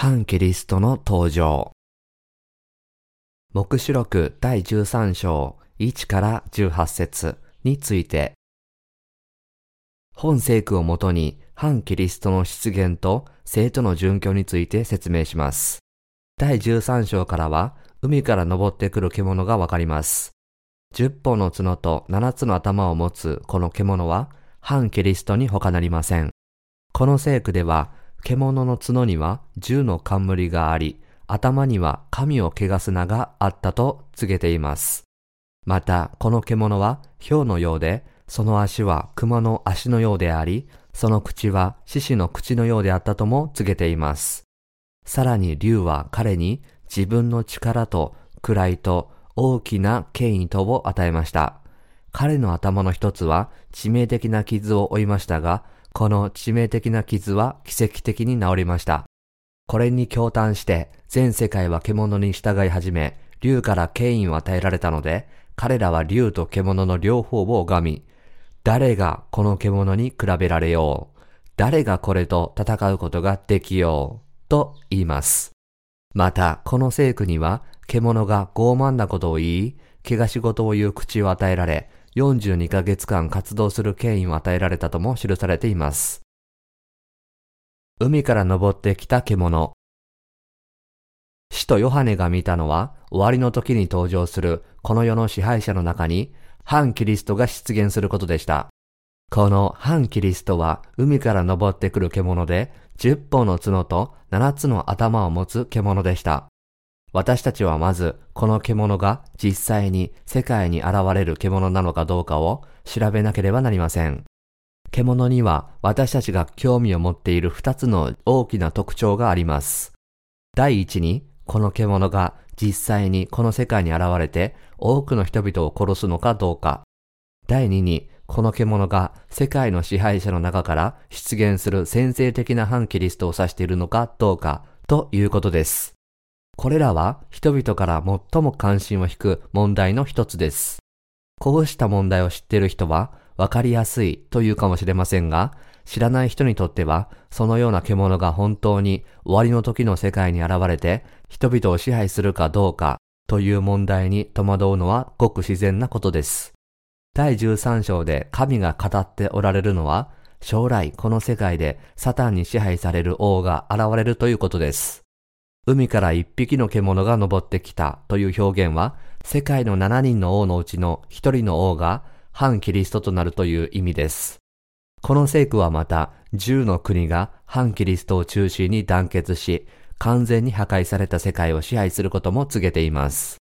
反キリストの登場。黙示録第13章1から18節について、本聖句をもとに反キリストの出現と聖徒の殉教について説明します。第13章からは海から登ってくる獣がわかります。10本の角と7つの頭を持つこの獣は反キリストに他なりません。この聖句では、獣の角には10の冠があり、頭には神を汚す名があったと告げています。また、この獣は豹のようで、その足は熊の足のようであり、その口は獅子の口のようであったとも告げています。さらに竜は彼に自分の力と位と大きな権威とを与えました。彼の頭の一つは致命的な傷を負いましたが、この致命的な傷は奇跡的に治りました。これに驚嘆して全世界は獣に従い始め、竜から権威を与えられたので、彼らは竜と獣の両方を拝み、誰がこの獣に比べられよう、誰がこれと戦うことができよう、と言います。また、この聖句には、獣が傲慢なことを言い、怪我し事を言う口を与えられ、42ヶ月間活動する権威を与えられたとも記されています。海から登ってきた獣。使徒ヨハネが見たのは、終わりの時に登場するこの世の支配者の中に、反キリストが出現することでした。この反キリストは海から登ってくる獣で、10本の角と7つの頭を持つ獣でした。私たちはまずこの獣が実際に世界に現れる獣なのかどうかを調べなければなりません。獣には私たちが興味を持っている2つの大きな特徴があります。第一に、この獣が実際にこの世界に現れて多くの人々を殺すのかどうか。第二に、この獣が世界の支配者の中から出現する先制的な反キリストを指しているのかどうかということです。これらは人々から最も関心を引く問題の一つです。こうした問題を知っている人は分かりやすいというかもしれませんが、知らない人にとってはそのような獣が本当に終わりの時の世界に現れて人々を支配するかどうかという問題に戸惑うのはごく自然なことです。第13章で神が語っておられるのは、将来この世界でサタンに支配される王が現れるということです。海から一匹の獣が登ってきたという表現は、世界の7人の王のうちの1人の王が反キリストとなるという意味です。この聖句はまた、10の国が反キリストを中心に団結し、完全に破壊された世界を支配することも告げています。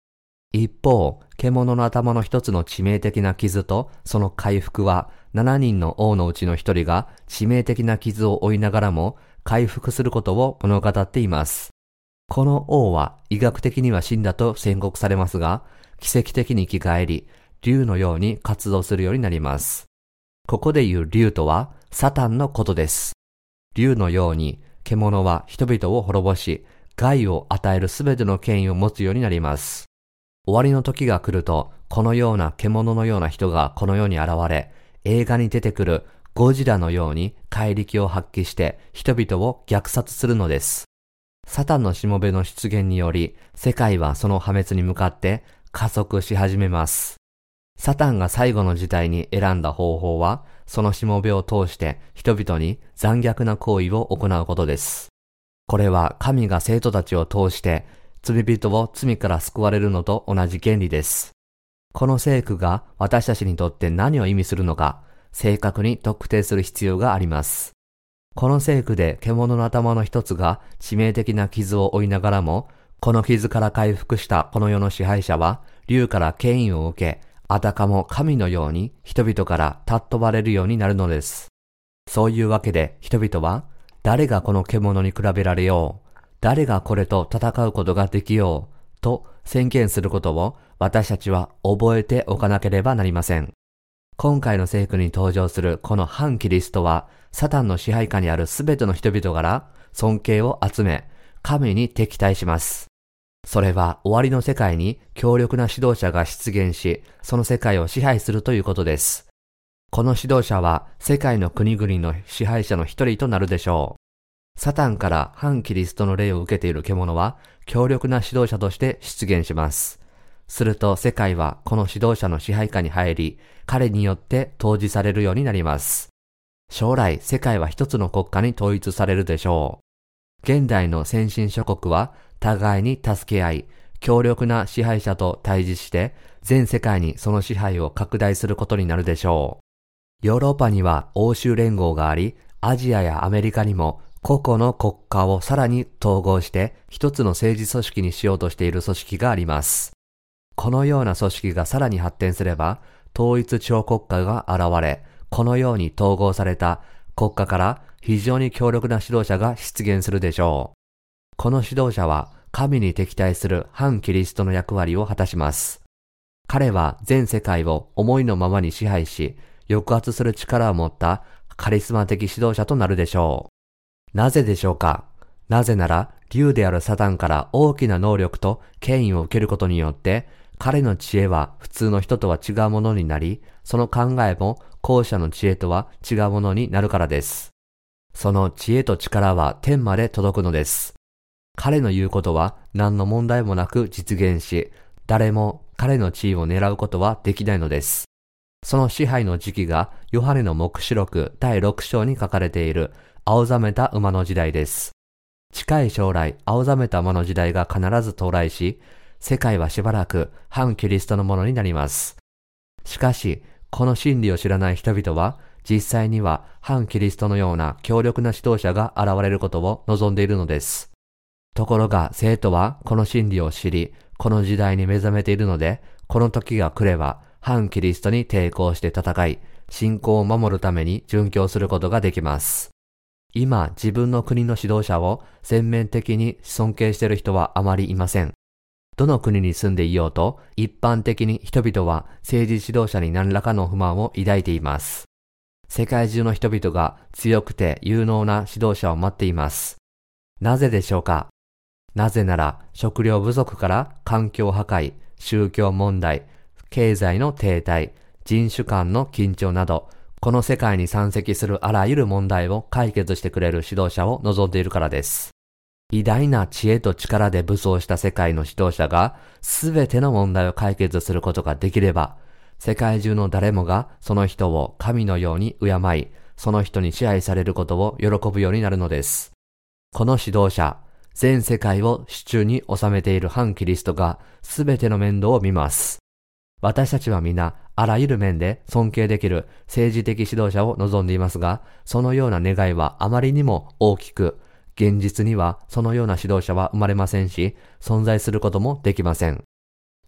一方、獣の頭の一つの致命的な傷とその回復は、7人の王のうちの1人が致命的な傷を負いながらも回復することを物語っています。この王は医学的には死んだと宣告されますが、奇跡的に生き返り、竜のように活動するようになります。ここで言う竜とは、サタンのことです。竜のように、獣は人々を滅ぼし、害を与えるすべての権威を持つようになります。終わりの時が来ると、このような獣のような人がこの世に現れ、映画に出てくるゴジラのように怪力を発揮して人々を虐殺するのです。サタンのしもべの出現により、世界はその破滅に向かって加速し始めます。サタンが最後の事態に選んだ方法は、そのしもべを通して人々に残虐な行為を行うことです。これは神が聖徒たちを通して罪人を罪から救われるのと同じ原理です。この聖句が私たちにとって何を意味するのか、正確に特定する必要があります。この聖句で獣の頭の一つが致命的な傷を負いながらも、この傷から回復したこの世の支配者は、竜から権威を受け、あたかも神のように人々から尊ばれるようになるのです。そういうわけで人々は、誰がこの獣に比べられよう、誰がこれと戦うことができよう、と宣言することを私たちは覚えておかなければなりません。今回の聖句に登場するこの反キリストは、サタンの支配下にあるすべての人々から尊敬を集め、神に敵対します。それは終わりの世界に強力な指導者が出現し、その世界を支配するということです。この指導者は世界の国々の支配者の一人となるでしょう。サタンから反キリストの霊を受けている獣は強力な指導者として出現します。すると世界はこの指導者の支配下に入り、彼によって統治されるようになります。将来世界は一つの国家に統一されるでしょう。現代の先進諸国は互いに助け合い、強力な支配者と対峙して全世界にその支配を拡大することになるでしょう。ヨーロッパには欧州連合があり、アジアやアメリカにも個々の国家をさらに統合して一つの政治組織にしようとしている組織があります。このような組織がさらに発展すれば、統一超国家が現れ、このように統合された国家から非常に強力な指導者が出現するでしょう。この指導者は神に敵対する反キリストの役割を果たします。彼は全世界を思いのままに支配し、抑圧する力を持ったカリスマ的指導者となるでしょう。なぜでしょうか？なぜなら、竜であるサタンから大きな能力と権威を受けることによって、彼の知恵は普通の人とは違うものになり、その考えも後者の知恵とは違うものになるからです。その知恵と力は天まで届くのです。彼の言うことは何の問題もなく実現し、誰も彼の地位を狙うことはできないのです。その支配の時期がヨハネの黙示録第6章に書かれている青ざめた馬の時代です。近い将来、青ざめた馬の時代が必ず到来し、世界はしばらく反キリストのものになります。しかし、この真理を知らない人々は、実際には反キリストのような強力な指導者が現れることを望んでいるのです。ところが、生徒はこの真理を知り、この時代に目覚めているので、この時が来れば、反キリストに抵抗して戦い、信仰を守るために殉教することができます。今、自分の国の指導者を全面的に尊敬している人はあまりいません。どの国に住んでいようと、一般的に人々は政治指導者に何らかの不満を抱いています。世界中の人々が強くて有能な指導者を待っています。なぜでしょうか？なぜなら、食料不足から環境破壊、宗教問題、経済の停滞、人種間の緊張など、この世界に山積するあらゆる問題を解決してくれる指導者を望んでいるからです。偉大な知恵と力で武装した世界の指導者がすべての問題を解決することができれば、世界中の誰もがその人を神のように敬い、その人に支配されることを喜ぶようになるのです。この指導者、全世界を手中に収めている反キリストがすべての面倒を見ます。私たちは皆あらゆる面で尊敬できる政治的指導者を望んでいますが、そのような願いはあまりにも大きく、現実にはそのような指導者は生まれませんし、存在することもできません。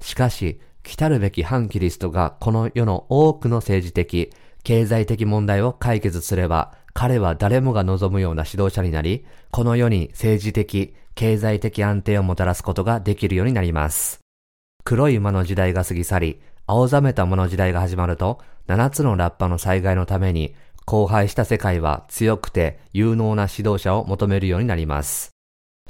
しかし、来るべき反キリストがこの世の多くの政治的、経済的問題を解決すれば、彼は誰もが望むような指導者になり、この世に政治的、経済的安定をもたらすことができるようになります。黒い馬の時代が過ぎ去り、青ざめた馬の時代が始まると、7つのラッパの災害のために、荒廃した世界は強くて有能な指導者を求めるようになります。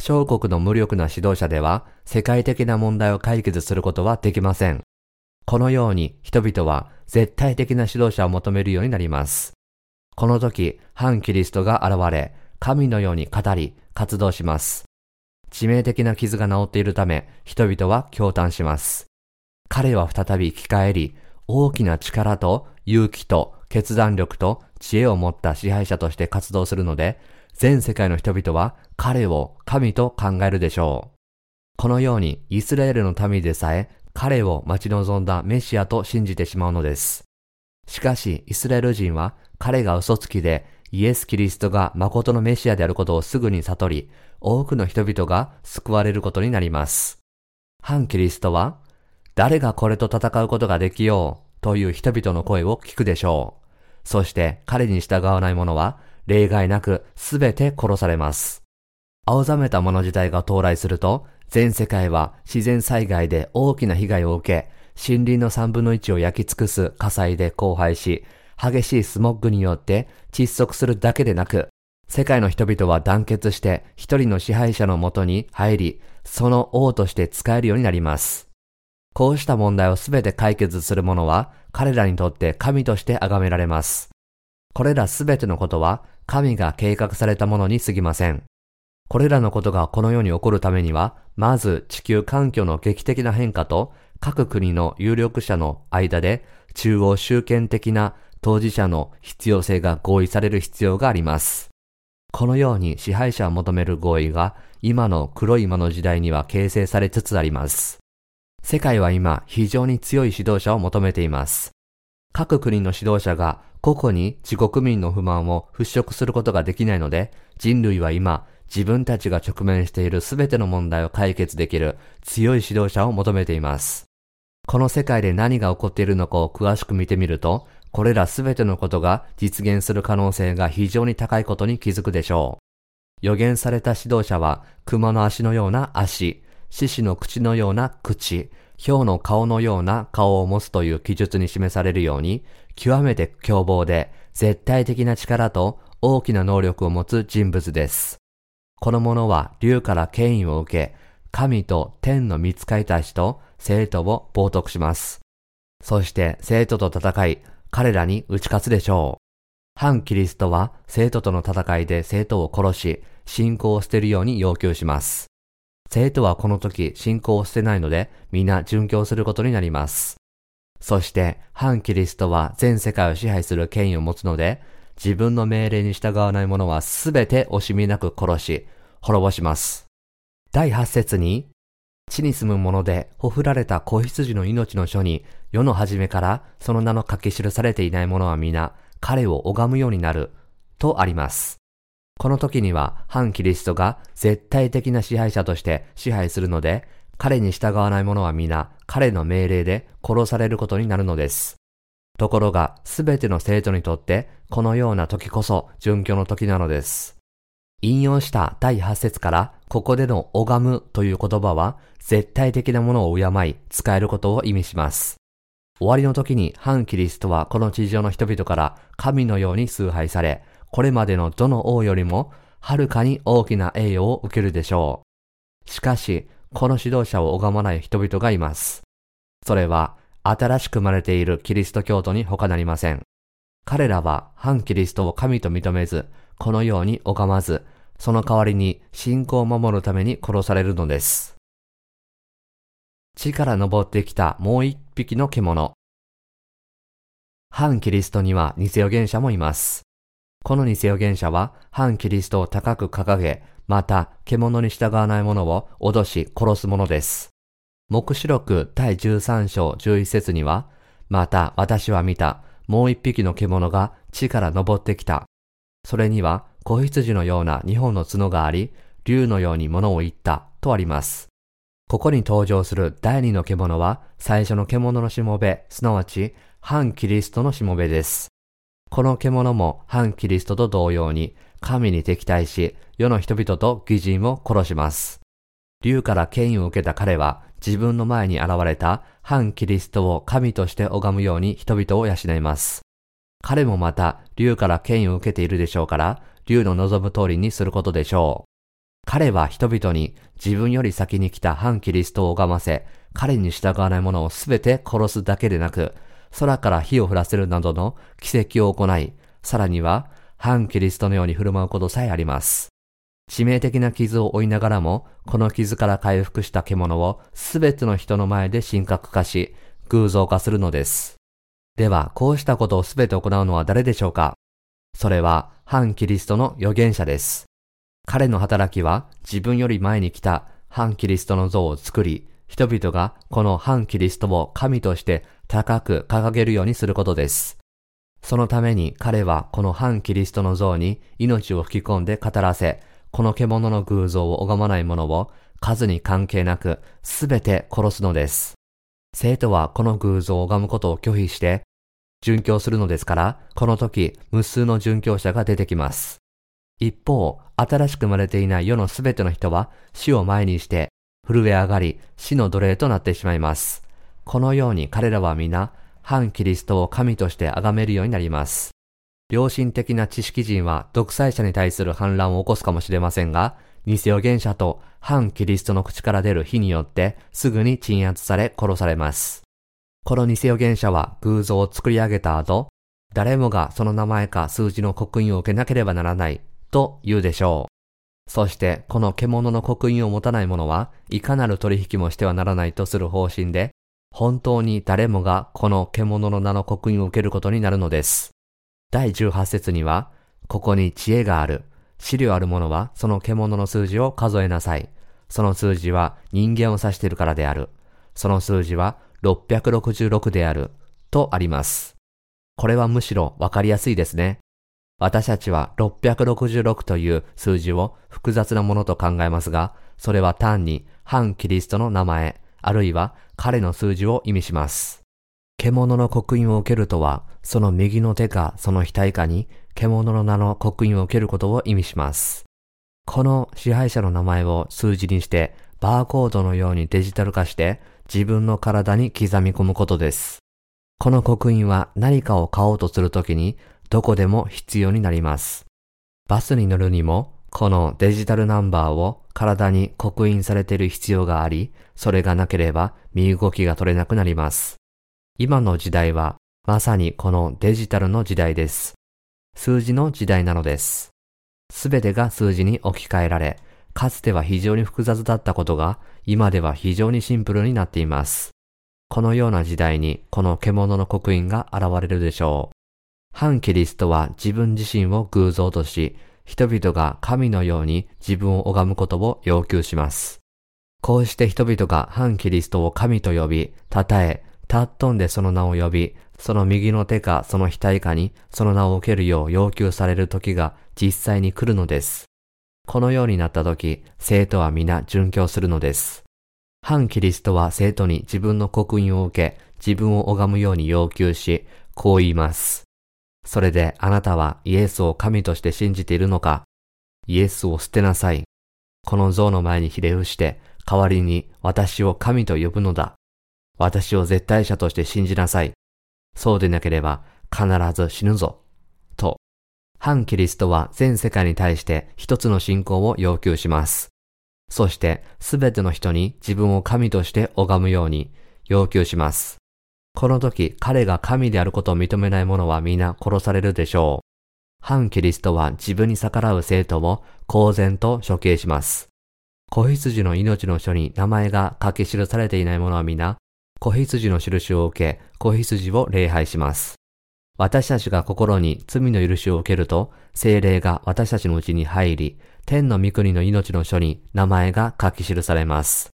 小国の無力な指導者では世界的な問題を解決することはできません。このように人々は絶対的な指導者を求めるようになります。この時、反キリストが現れ、神のように語り、活動します。致命的な傷が治っているため、人々は驚嘆します。彼は再び生き返り、大きな力と勇気と決断力と知恵を持った支配者として活動するので、全世界の人々は彼を神と考えるでしょう。このようにイスラエルの民でさえ彼を待ち望んだメシアと信じてしまうのです。しかしイスラエル人は彼が嘘つきでイエス・キリストが誠のメシアであることをすぐに悟り、多くの人々が救われることになります。反キリストは、誰がこれと戦うことができようという人々の声を聞くでしょう。そして彼に従わない者は例外なくすべて殺されます。青ざめた者自体が到来すると、全世界は自然災害で大きな被害を受け、森林の3分の1を焼き尽くす火災で荒廃し、激しいスモッグによって窒息するだけでなく、世界の人々は団結して一人の支配者のもとに入り、その王として仕えるようになります。こうした問題をすべて解決する者は、彼らにとって神として崇められます。これらすべてのことは、神が計画されたものに過ぎません。これらのことがこの世に起こるためには、まず地球環境の劇的な変化と各国の有力者の間で中央集権的な当事者の必要性が合意される必要があります。このように支配者を求める合意が今の黒い魔の時代には形成されつつあります。世界は今非常に強い指導者を求めています。各国の指導者が個々に自国民の不満を払拭することができないので、人類は今自分たちが直面しているすべての問題を解決できる強い指導者を求めています。この世界で何が起こっているのかを詳しく見てみると、これらすべてのことが実現する可能性が非常に高いことに気づくでしょう。予言された指導者は、熊の足のような足、獅子の口のような口、豹の顔のような顔を持つという記述に示されるように、極めて凶暴で絶対的な力と大きな能力を持つ人物です。この者は竜から権威を受け、神と天の御使いたちと生徒を冒涜します。そして生徒と戦い、彼らに打ち勝つでしょう。反キリストは生徒との戦いで生徒を殺し、信仰を捨てるように要求します。生徒はこの時信仰を捨てないので、皆殉教することになります。そして反キリストは全世界を支配する権威を持つので、自分の命令に従わない者はすべて惜しみなく殺し、滅ぼします。第8節に、地に住む者でほふられた子羊の命の書に、世の初めからその名の書き記されていない者は皆、彼を拝むようになる、とあります。この時には、反キリストが絶対的な支配者として支配するので、彼に従わない者は皆、彼の命令で殺されることになるのです。ところが、すべての生徒にとって、このような時こそ、殉教の時なのです。引用した第8節から、ここでの拝むという言葉は、絶対的なものを敬い、使えることを意味します。終わりの時に、反キリストはこの地上の人々から、神のように崇拝され、これまでのどの王よりも、はるかに大きな栄誉を受けるでしょう。しかし、この指導者を拝まない人々がいます。それは、新しく生まれているキリスト教徒に他なりません。彼らは反キリストを神と認めず、このように拝まず、その代わりに信仰を守るために殺されるのです。地から昇ってきたもう一匹の獣。反キリストには偽預言者もいます。この偽預言者は反キリストを高く掲げ、また獣に従わない者を脅し殺すものです。黙示録第13章11節には、また私は見た、もう一匹の獣が地から登ってきた。それには子羊のような2本の角があり、竜のように物を言った、とあります。ここに登場する第2の獣は、最初の獣のしもべ、すなわち反キリストのしもべです。この獣も反キリストと同様に、神に敵対し、世の人々と義人を殺します。竜から権威を受けた彼は、自分の前に現れた反キリストを神として拝むように人々を養います。彼もまた竜から権威を受けているでしょうから、竜の望む通りにすることでしょう。彼は人々に自分より先に来た反キリストを拝ませ、彼に従わない者をすべて殺すだけでなく、空から火を降らせるなどの奇跡を行い、さらには反キリストのように振る舞うことさえあります。致命的な傷を負いながらも、この傷から回復した獣をすべての人の前で神格化し、偶像化するのです。では、こうしたことをすべて行うのは誰でしょうか？それは、反キリストの預言者です。彼の働きは、自分より前に来た反キリストの像を作り、人々がこの反キリストを神として高く掲げるようにすることです。そのために彼はこの反キリストの像に命を吹き込んで語らせ、この獣の偶像を拝まない者を数に関係なくすべて殺すのです。生徒はこの偶像を拝むことを拒否して殉教するのですから、この時無数の殉教者が出てきます。一方、新しく生まれていない世のすべての人は死を前にして震え上がり、死の奴隷となってしまいます。このように彼らは皆反キリストを神として崇めるようになります。良心的な知識人は独裁者に対する反乱を起こすかもしれませんが、偽預言者と反キリストの口から出る火によってすぐに鎮圧され殺されます。この偽預言者は偶像を作り上げた後、誰もがその名前か数字の刻印を受けなければならないと言うでしょそしてこの獣の刻印を持たない者はいかなる取引もしてはならないとする方針で、本当に誰もがこの獣の名の刻印を受けることになるのです。第18節には、ここに知恵がある。資料ある者はその獣の数字を数えなさい。その数字は人間を指しているからである。その数字は666である。とあります。これはむしろわかりやすいですね。私たちは666という数字を複雑なものと考えますが、それは単に反キリストの名前、あるいは彼の数字を意味します。獣の刻印を受けるとは、その右の手かその額かに獣の名の刻印を受けることを意味します。この支配者の名前を数字にして、バーコードのようにデジタル化して自分の体に刻み込むことです。この刻印は何かを買おうとするときにどこでも必要になります。バスに乗るにもこのデジタルナンバーを体に刻印されている必要があり、それがなければ身動きが取れなくなります。今の時代はまさにこのデジタルの時代です。数字の時代なのです。すべてが数字に置き換えられ、かつては非常に複雑だったことが今では非常にシンプルになっています。このような時代にこの獣の刻印が現れるでしょう。反キリストは自分自身を偶像とし、人々が神のように自分を拝むことを要求します。こうして人々が反キリストを神と呼び、讃え、尊んでその名を呼び、その右の手かその額かにその名を受けるよう要求される時が実際に来るのです。このようになった時、生徒は皆殉教するのです。反キリストは生徒に自分の刻印を受け、自分を拝むように要求し、こう言います。それであなたはイエスを神として信じているのか？イエスを捨てなさい。この像の前にひれ伏して、代わりに私を神と呼ぶのだ。私を絶対者として信じなさい。そうでなければ必ず死ぬぞ。と、反キリストは全世界に対して一つの信仰を要求します。そしてすべての人に自分を神として拝むように要求します。この時彼が神であることを認めない者は皆殺されるでしょう。反キリストは自分に逆らう生徒を公然と処刑します。子羊の命の書に名前が書き記されていない者は皆子羊の印を受け、子羊を礼拝します。私たちが心に罪の許しを受けると、聖霊が私たちのうちに入り、天の御国の命の書に名前が書き記されます。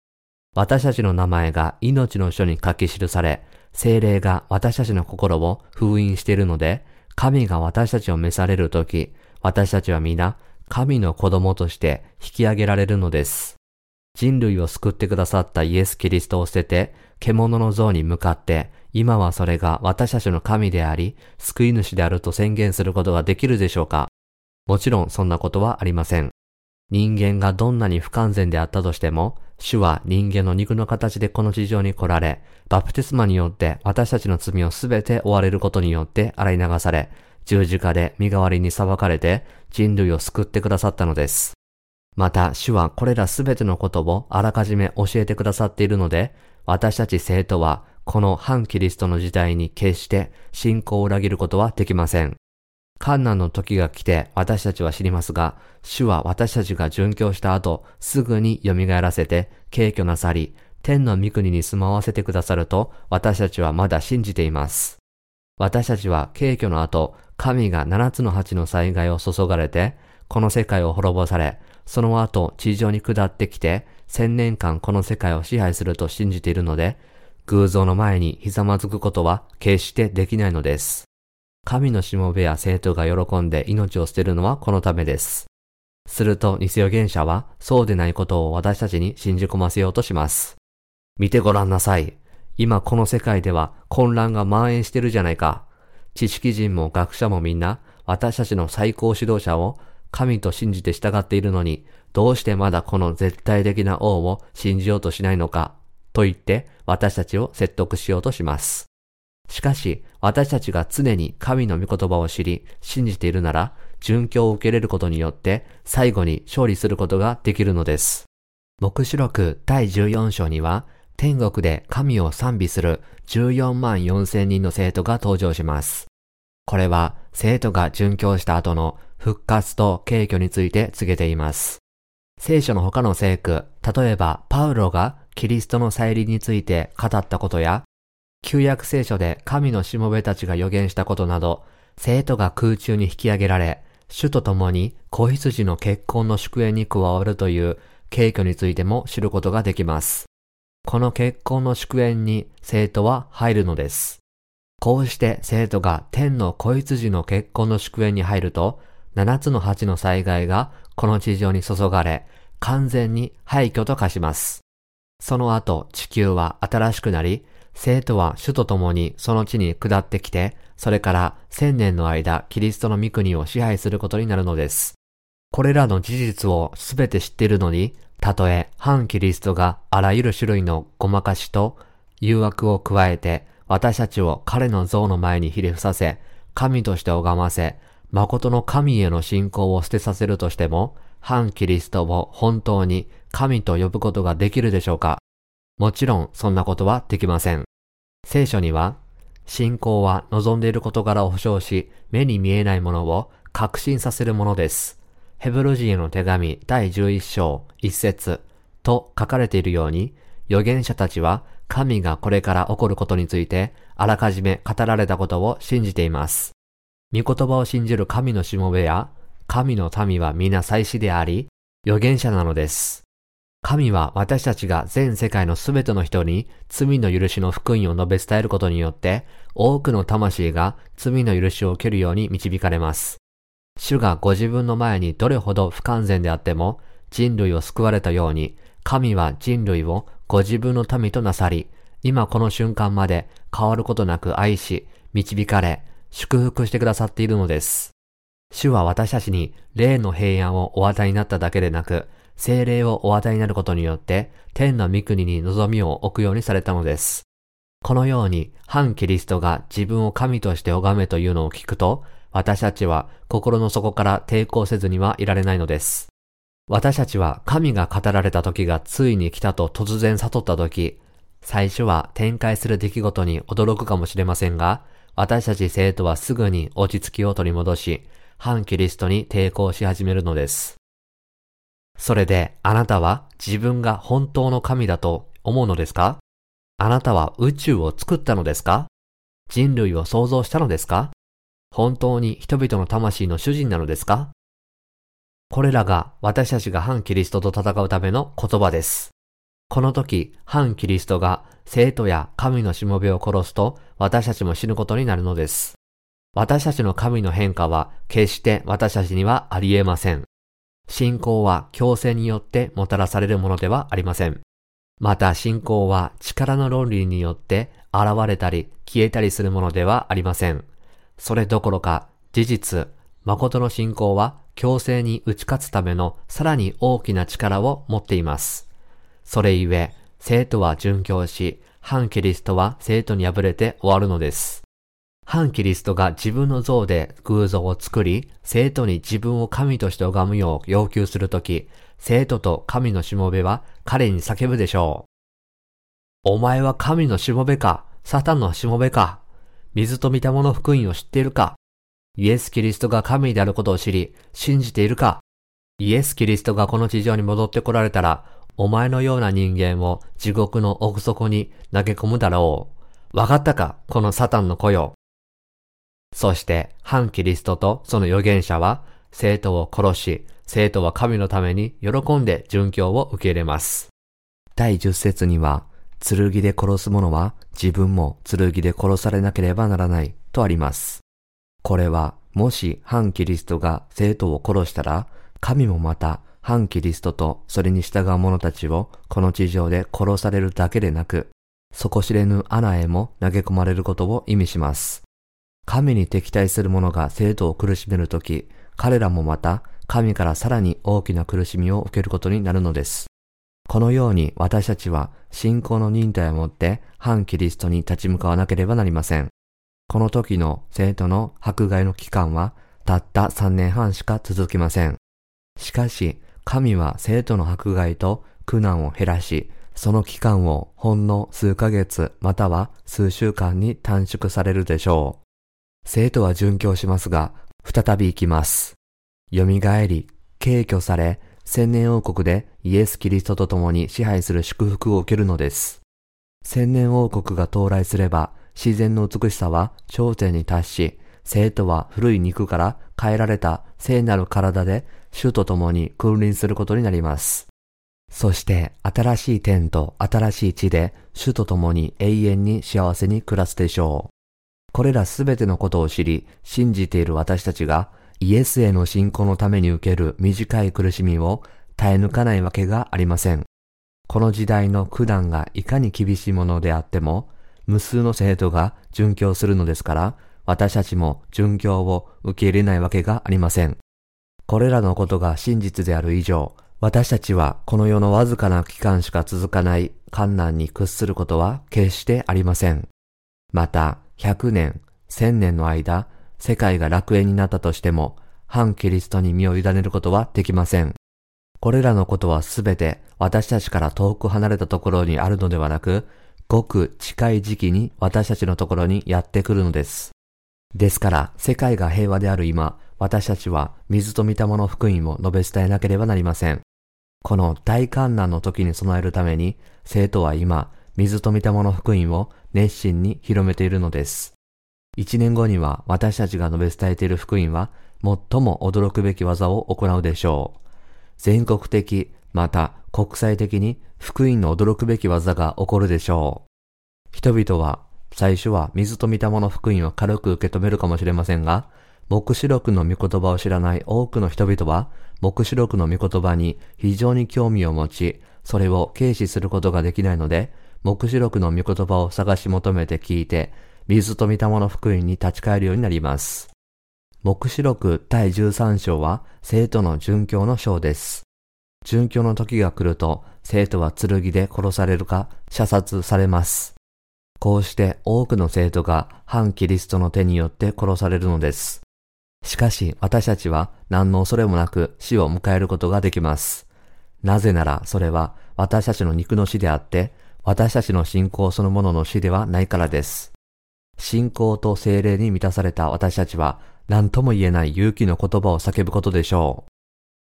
私たちの名前が命の書に書き記され、聖霊が私たちの心を封印しているので、神が私たちを召されるとき、私たちは皆神の子供として引き上げられるのです。人類を救ってくださったイエス・キリストを捨てて、獣の像に向かって、今はそれが私たちの神であり、救い主であると宣言することができるでしょうか？もちろんそんなことはありません。人間がどんなに不完全であったとしても、主は人間の肉の形でこの地上に来られ、バプテスマによって私たちの罪をすべて追われることによって洗い流され、十字架で身代わりに裁かれて人類を救ってくださったのです。また主はこれらすべてのことをあらかじめ教えてくださっているので、私たち生徒はこの反キリストの時代に決して信仰を裏切ることはできません。困難の時が来て私たちは知りますが、主は私たちが殉教した後すぐに蘇らせて敬虚なさり、天の御国に住まわせてくださると私たちはまだ信じています。私たちは敬虚の後、神が7つの8の災害を注がれて、この世界を滅ぼされ、その後地上に下ってきて1000年間この世界を支配すると信じているので、偶像の前にひざまずくことは決してできないのです。神のしもべや生徒が喜んで命を捨てるのはこのためです。すると偽預言者はそうでないことを私たちに信じ込ませようとします。見てごらんなさい。今この世界では混乱が蔓延してるじゃないか。知識人も学者もみんな私たちの最高指導者を神と信じて従っているのに、どうしてまだこの絶対的な王を信じようとしないのか、と言って私たちを説得しようとします。しかし、私たちが常に神の御言葉を知り、信じているなら、殉教を受けれることによって、最後に勝利することができるのです。黙示録第14章には、天国で神を賛美する14万4000人の生徒が登場します。これは、生徒が殉教した後の復活と敬虚について告げています。聖書の他の聖句、例えばパウロがキリストの再臨について語ったことや、旧約聖書で神のしもべたちが予言したことなど、生徒が空中に引き上げられ、主と共に子羊の結婚の祝宴に加わるという景況についても知ることができます。この結婚の祝宴に生徒は入るのです。こうして生徒が天の子羊の結婚の祝宴に入ると、7つの8の災害がこの地上に注がれ、完全に廃墟と化します。その後地球は新しくなり、生徒は主と共にその地に下ってきて、それから1000年の間キリストの御国を支配することになるのです。これらの事実をすべて知っているのに、たとえ反キリストがあらゆる種類のごまかしと誘惑を加えて、私たちを彼の像の前にひれ伏させ、神として拝ませ、誠の神への信仰を捨てさせるとしても、反キリストを本当に神と呼ぶことができるでしょうか？もちろんそんなことはできません。聖書には、信仰は望んでいる事柄を保証し、目に見えないものを確信させるものです。ヘブル人への手紙第11章1節と書かれているように、預言者たちは神がこれから起こることについてあらかじめ語られたことを信じています。御言葉を信じる神のしもべや神の民は皆祭司であり、預言者なのです。神は私たちが全世界のすべての人に罪の許しの福音を述べ伝えることによって、多くの魂が罪の許しを受けるように導かれます。主がご自分の前にどれほど不完全であっても、人類を救われたように、神は人類をご自分の民となさり、今この瞬間まで変わることなく愛し、導かれ、祝福してくださっているのです。主は私たちに霊の平安をお与えになっただけでなく、聖霊をお与えになることによって天の御国に望みを置くようにされたのです。このように反キリストが自分を神として拝めというのを聞くと、私たちは心の底から抵抗せずにはいられないのです。私たちは神が語られた時がついに来たと突然悟った時、最初は展開する出来事に驚くかもしれませんが、私たち生徒はすぐに落ち着きを取り戻し、反キリストに抵抗し始めるのです。それであなたは自分が本当の神だと思うのですか？あなたは宇宙を作ったのですか？人類を創造したのですか？本当に人々の魂の主人なのですか？これらが私たちが反キリストと戦うための言葉です。この時、反キリストが生徒や神のしもべを殺すと私たちも死ぬことになるのです。私たちの神の変化は決して私たちにはあり得ません。信仰は強制によってもたらされるものではありません。また信仰は力の論理によって現れたり消えたりするものではありません。それどころか事実、誠の信仰は強制に打ち勝つためのさらに大きな力を持っています。それゆえ、生徒は殉教し、反キリストは生徒に敗れて終わるのです。反キリストが自分の像で偶像を作り、生徒に自分を神として拝むよう要求するとき、生徒と神のしもべは彼に叫ぶでしょう。お前は神のしもべか、サタンのしもべか、水と御霊の福音を知っているか、イエスキリストが神であることを知り、信じているか、イエスキリストがこの地上に戻ってこられたら、お前のような人間を地獄の奥底に投げ込むだろう。わかったか、このサタンの子よ。そして反キリストとその預言者は生徒を殺し、生徒は神のために喜んで殉教を受け入れます。第10節には、剣で殺す者は自分も剣で殺されなければならないとあります。これはもし反キリストが生徒を殺したら、神もまた反キリストとそれに従う者たちをこの地上で殺されるだけでなく、底知れぬ穴へも投げ込まれることを意味します。神に敵対する者が生徒を苦しめるとき、彼らもまた神からさらに大きな苦しみを受けることになるのです。このように私たちは信仰の忍耐をもって反キリストに立ち向かわなければなりません。この時の生徒の迫害の期間はたった3年半しか続きません。しかし神は生徒の迫害と苦難を減らし、その期間をほんの数ヶ月または数週間に短縮されるでしょう。生徒は殉教しますが、再び生きます。蘇り、敬虚され、千年王国でイエス・キリストと共に支配する祝福を受けるのです。千年王国が到来すれば、自然の美しさは頂点に達し、生徒は古い肉から変えられた聖なる体で主と共に君臨することになります。そして新しい天と新しい地で主と共に永遠に幸せに暮らすでしょう。これらすべてのことを知り、信じている私たちがイエスへの信仰のために受ける短い苦しみを耐え抜かないわけがありません。この時代の苦難がいかに厳しいものであっても、無数の生徒が殉教するのですから、私たちも殉教を受け入れないわけがありません。これらのことが真実である以上、私たちはこの世のわずかな期間しか続かない患難に屈することは決してありません。また、100年、1000年の間、世界が楽園になったとしても、反キリストに身を委ねることはできません。これらのことはすべて私たちから遠く離れたところにあるのではなく、ごく近い時期に私たちのところにやってくるのです。ですから、世界が平和である今、私たちは水と御霊の福音を述べ伝えなければなりません。この大患難の時に備えるために、生徒は今、水と御霊の福音を熱心に広めているのです。1年後には私たちが述べ伝えている福音は、最も驚くべき技を行うでしょう。全国的、また国際的に福音の驚くべき技が起こるでしょう。人々は、最初は水と御霊の福音を軽く受け止めるかもしれませんが、黙示録の御言葉を知らない多くの人々は、黙示録の御言葉に非常に興味を持ち、それを軽視することができないので、黙示録の御言葉を探し求めて聞いて、水と御霊の福音に立ち返るようになります。黙示録第13章は、生徒の殉教の章です。殉教の時が来ると、生徒は剣で殺されるか、射殺されます。こうして多くの生徒が反キリストの手によって殺されるのです。しかし私たちは何の恐れもなく死を迎えることができます。なぜならそれは私たちの肉の死であって、私たちの信仰そのものの死ではないからです。信仰と聖霊に満たされた私たちは何とも言えない勇気の言葉を叫ぶことでしょう。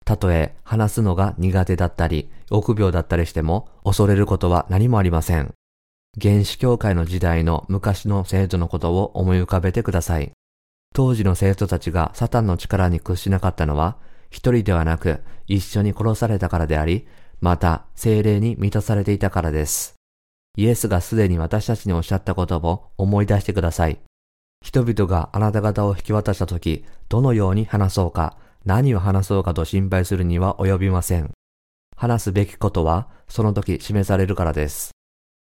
たとえ話すのが苦手だったり、臆病だったりしても恐れることは何もありません。原始教会の時代の昔の生徒のことを思い浮かべてください。当時の生徒たちがサタンの力に屈しなかったのは、一人ではなく一緒に殺されたからであり、また聖霊に満たされていたからです。イエスがすでに私たちにおっしゃったことを思い出してください。人々があなた方を引き渡したとき、どのように話そうか、何を話そうかと心配するには及びません。話すべきことはその時示されるからです。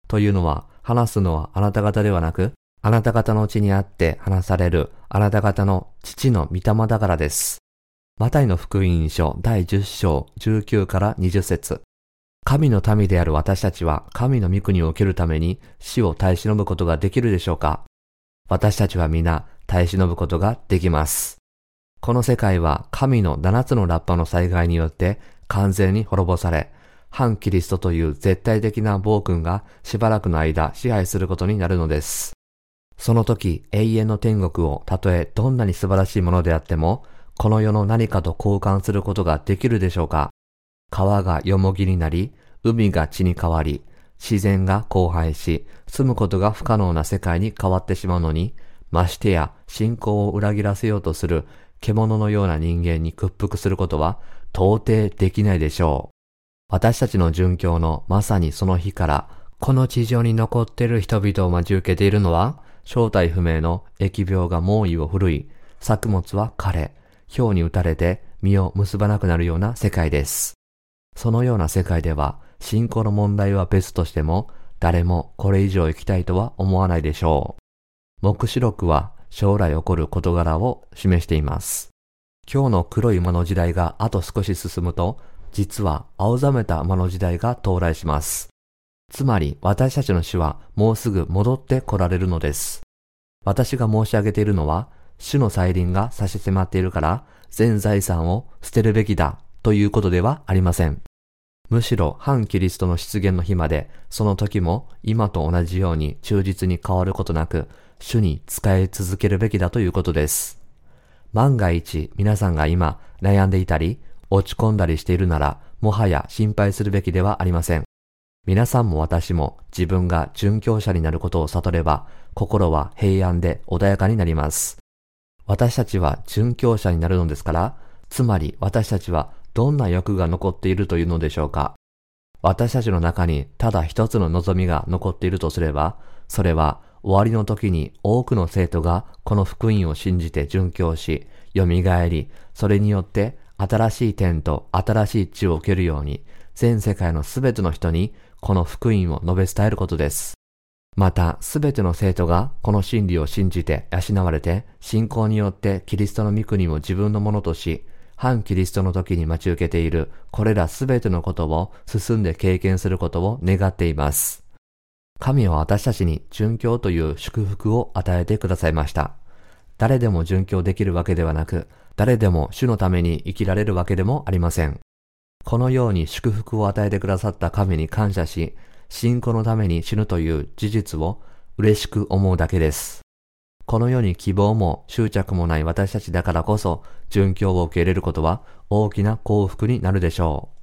というのは、話すのはあなた方ではなく、あなた方のうちにあって話されるあなた方の父の御霊だからです。マタイの福音書第10章19から20節。神の民である私たちは神の御国を受けるために死を耐え忍ぶことができるでしょうか。私たちは皆耐え忍ぶことができます。この世界は神の7つのラッパの災害によって完全に滅ぼされ、反キリストという絶対的な暴君がしばらくの間支配することになるのです。その時、永遠の天国をたとえどんなに素晴らしいものであっても、この世の何かと交換することができるでしょうか。川がよもぎになり、海が血に変わり、自然が荒廃し、住むことが不可能な世界に変わってしまうのに、ましてや信仰を裏切らせようとする獣のような人間に屈服することは到底できないでしょう。私たちの殉教のまさにその日から、この地上に残っている人々を待ち受けているのは、正体不明の疫病が猛威を振るい、作物は枯れ、雹に打たれて実を結ばなくなるような世界です。そのような世界では、信仰の問題は別としても、誰もこれ以上生きたいとは思わないでしょう。黙示録は将来起こる事柄を示しています。今日の黒い馬の時代があと少し進むと、実は青ざめた馬の時代が到来します。つまり私たちの主はもうすぐ戻って来られるのです。私が申し上げているのは、主の再臨が差し迫っているから全財産を捨てるべきだということではありません。むしろ反キリストの出現の日まで、その時も今と同じように忠実に変わることなく、主に仕え続けるべきだということです。万が一皆さんが今悩んでいたり、落ち込んだりしているなら、もはや心配するべきではありません。皆さんも私も自分が殉教者になることを悟れば、心は平安で穏やかになります。私たちは殉教者になるのですから、つまり私たちはどんな欲が残っているというのでしょうか。私たちの中にただ一つの望みが残っているとすれば、それは終わりの時に多くの生徒がこの福音を信じて殉教し、蘇り、それによって新しい天と新しい地を受けるように、全世界のすべての人にこの福音を述べ伝えることです。また、すべての生徒がこの真理を信じて養われて、信仰によってキリストの御国を自分のものとし、反キリストの時に待ち受けているこれらすべてのことを進んで経験することを願っています。神は私たちに殉教という祝福を与えてくださいました。誰でも殉教できるわけではなく、誰でも主のために生きられるわけでもありません。このように祝福を与えてくださった神に感謝し、信仰のために死ぬという事実を嬉しく思うだけです。この世に希望も執着もない私たちだからこそ、殉教を受け入れることは大きな幸福になるでしょう。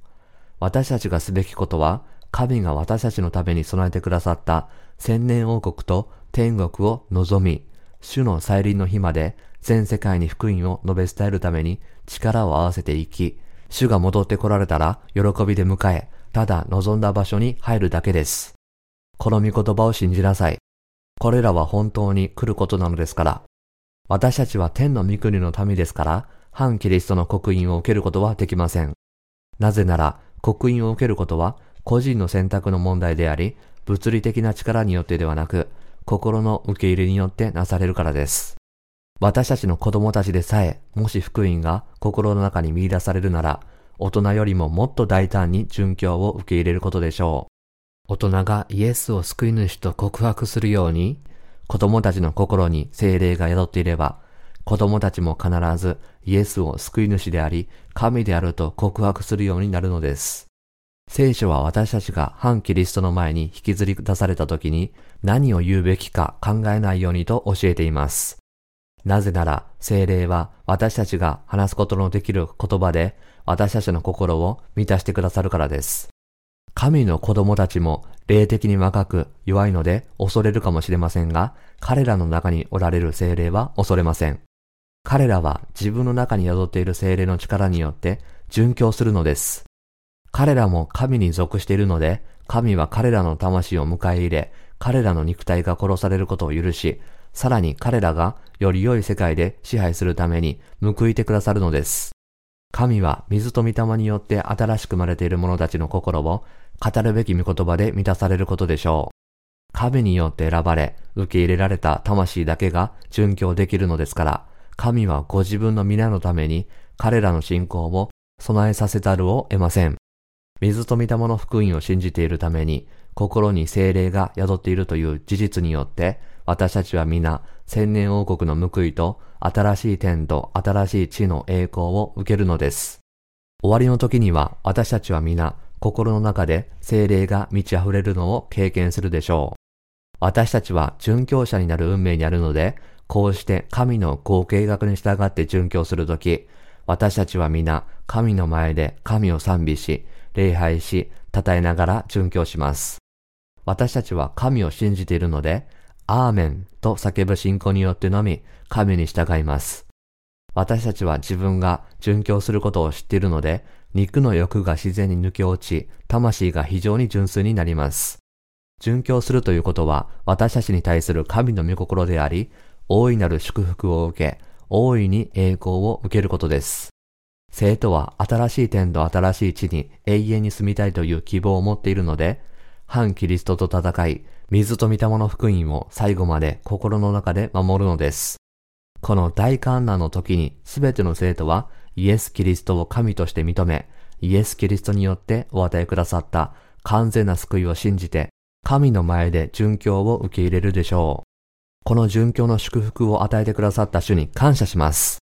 私たちがすべきことは、神が私たちのために備えてくださった千年王国と天国を望み、主の再臨の日まで全世界に福音を述べ伝えるために力を合わせていき、主が戻って来られたら喜びで迎え、ただ望んだ場所に入るだけです。この御言葉を信じなさい。これらは本当に来ることなのですから。私たちは天の御国の民ですから、反キリストの刻印を受けることはできません。なぜなら、刻印を受けることは個人の選択の問題であり、物理的な力によってではなく、心の受け入れによってなされるからです。私たちの子供たちでさえ、もし福音が心の中に見出されるなら、大人よりももっと大胆に殉教を受け入れることでしょう。大人がイエスを救い主と告白するように、子供たちの心に聖霊が宿っていれば、子供たちも必ずイエスを救い主であり、神であると告白するようになるのです。聖書は私たちが反キリストの前に引きずり出された時に、何を言うべきか考えないようにと教えています。なぜなら、聖霊は私たちが話すことのできる言葉で、私たちの心を満たしてくださるからです。神の子供たちも霊的に若く弱いので恐れるかもしれませんが、彼らの中におられる聖霊は恐れません。彼らは自分の中に宿っている聖霊の力によって殉教するのです。彼らも神に属しているので、神は彼らの魂を迎え入れ、彼らの肉体が殺されることを許し、さらに彼らがより良い世界で支配するために報いてくださるのです。神は水と御霊によって新しく生まれている者たちの心を語るべき御言葉で満たされることでしょう。神によって選ばれ、受け入れられた魂だけが殉教できるのですから、神はご自分の皆のために彼らの信仰を備えさせざるを得ません。水と御霊の福音を信じているために、心に聖霊が宿っているという事実によって、私たちは皆、千年王国の報いと、新しい天と新しい地の栄光を受けるのです。終わりの時には、私たちは皆、心の中で聖霊が満ち溢れるのを経験するでしょう。私たちは殉教者になる運命にあるので、こうして神のご計画に従って殉教するとき、私たちは皆、神の前で神を賛美し、礼拝し、称えながら殉教します。私たちは神を信じているので、アーメンと叫ぶ信仰によってのみ神に従います。私たちは自分が殉教することを知っているので、肉の欲が自然に抜け落ち、魂が非常に純粋になります。殉教するということは、私たちに対する神の御心であり、大いなる祝福を受け、大いに栄光を受けることです。生徒は新しい天と新しい地に永遠に住みたいという希望を持っているので、反キリストと戦い、水と御霊の福音を最後まで心の中で守るのです。この大観覧の時にすべての生徒はイエス・キリストを神として認め、イエス・キリストによってお与えくださった完全な救いを信じて、神の前で殉教を受け入れるでしょう。この殉教の祝福を与えてくださった主に感謝します。